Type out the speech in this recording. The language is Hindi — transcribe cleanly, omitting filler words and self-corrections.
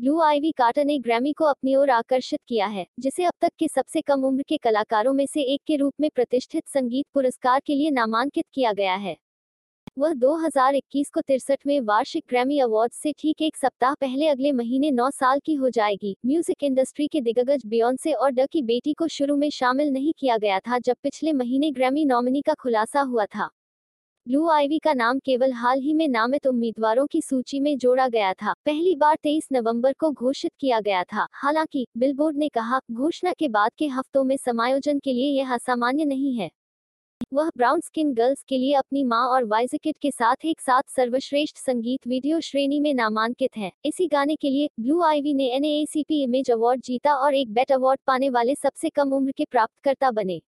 ब्लू आइवी कार्टर ने ग्रैमी को अपनी ओर आकर्षित किया है, जिसे अब तक के सबसे कम उम्र के कलाकारों में से एक के रूप में प्रतिष्ठित संगीत पुरस्कार के लिए नामांकित किया गया है। वह 2021 को 63वें वार्षिक ग्रैमी अवार्ड से ठीक एक सप्ताह पहले अगले महीने 9 साल की हो जाएगी। म्यूजिक इंडस्ट्री के दिग्गज बियोंसे और ड की बेटी को शुरू में शामिल नहीं किया गया था, जब पिछले महीने ग्रैमी नॉमिनी का खुलासा हुआ था। ब्लू आइवी का नाम केवल हाल ही में नामित उम्मीदवारों की सूची में जोड़ा गया था, पहली बार 23 नवंबर को घोषित किया गया था। हालांकि बिलबोर्ड ने कहा, घोषणा के बाद के हफ्तों में समायोजन के लिए यह असामान्य नहीं है। वह ब्राउन स्किन गर्ल्स के लिए अपनी मां और विस्किड के साथ एक साथ सर्वश्रेष्ठ संगीत वीडियो श्रेणी में नामांकित है। इसी गाने के लिए ब्लू आइवी ने NAACP इमेज अवार्ड जीता और एक BET अवार्ड पाने वाले सबसे कम उम्र के प्राप्तकर्ता बने।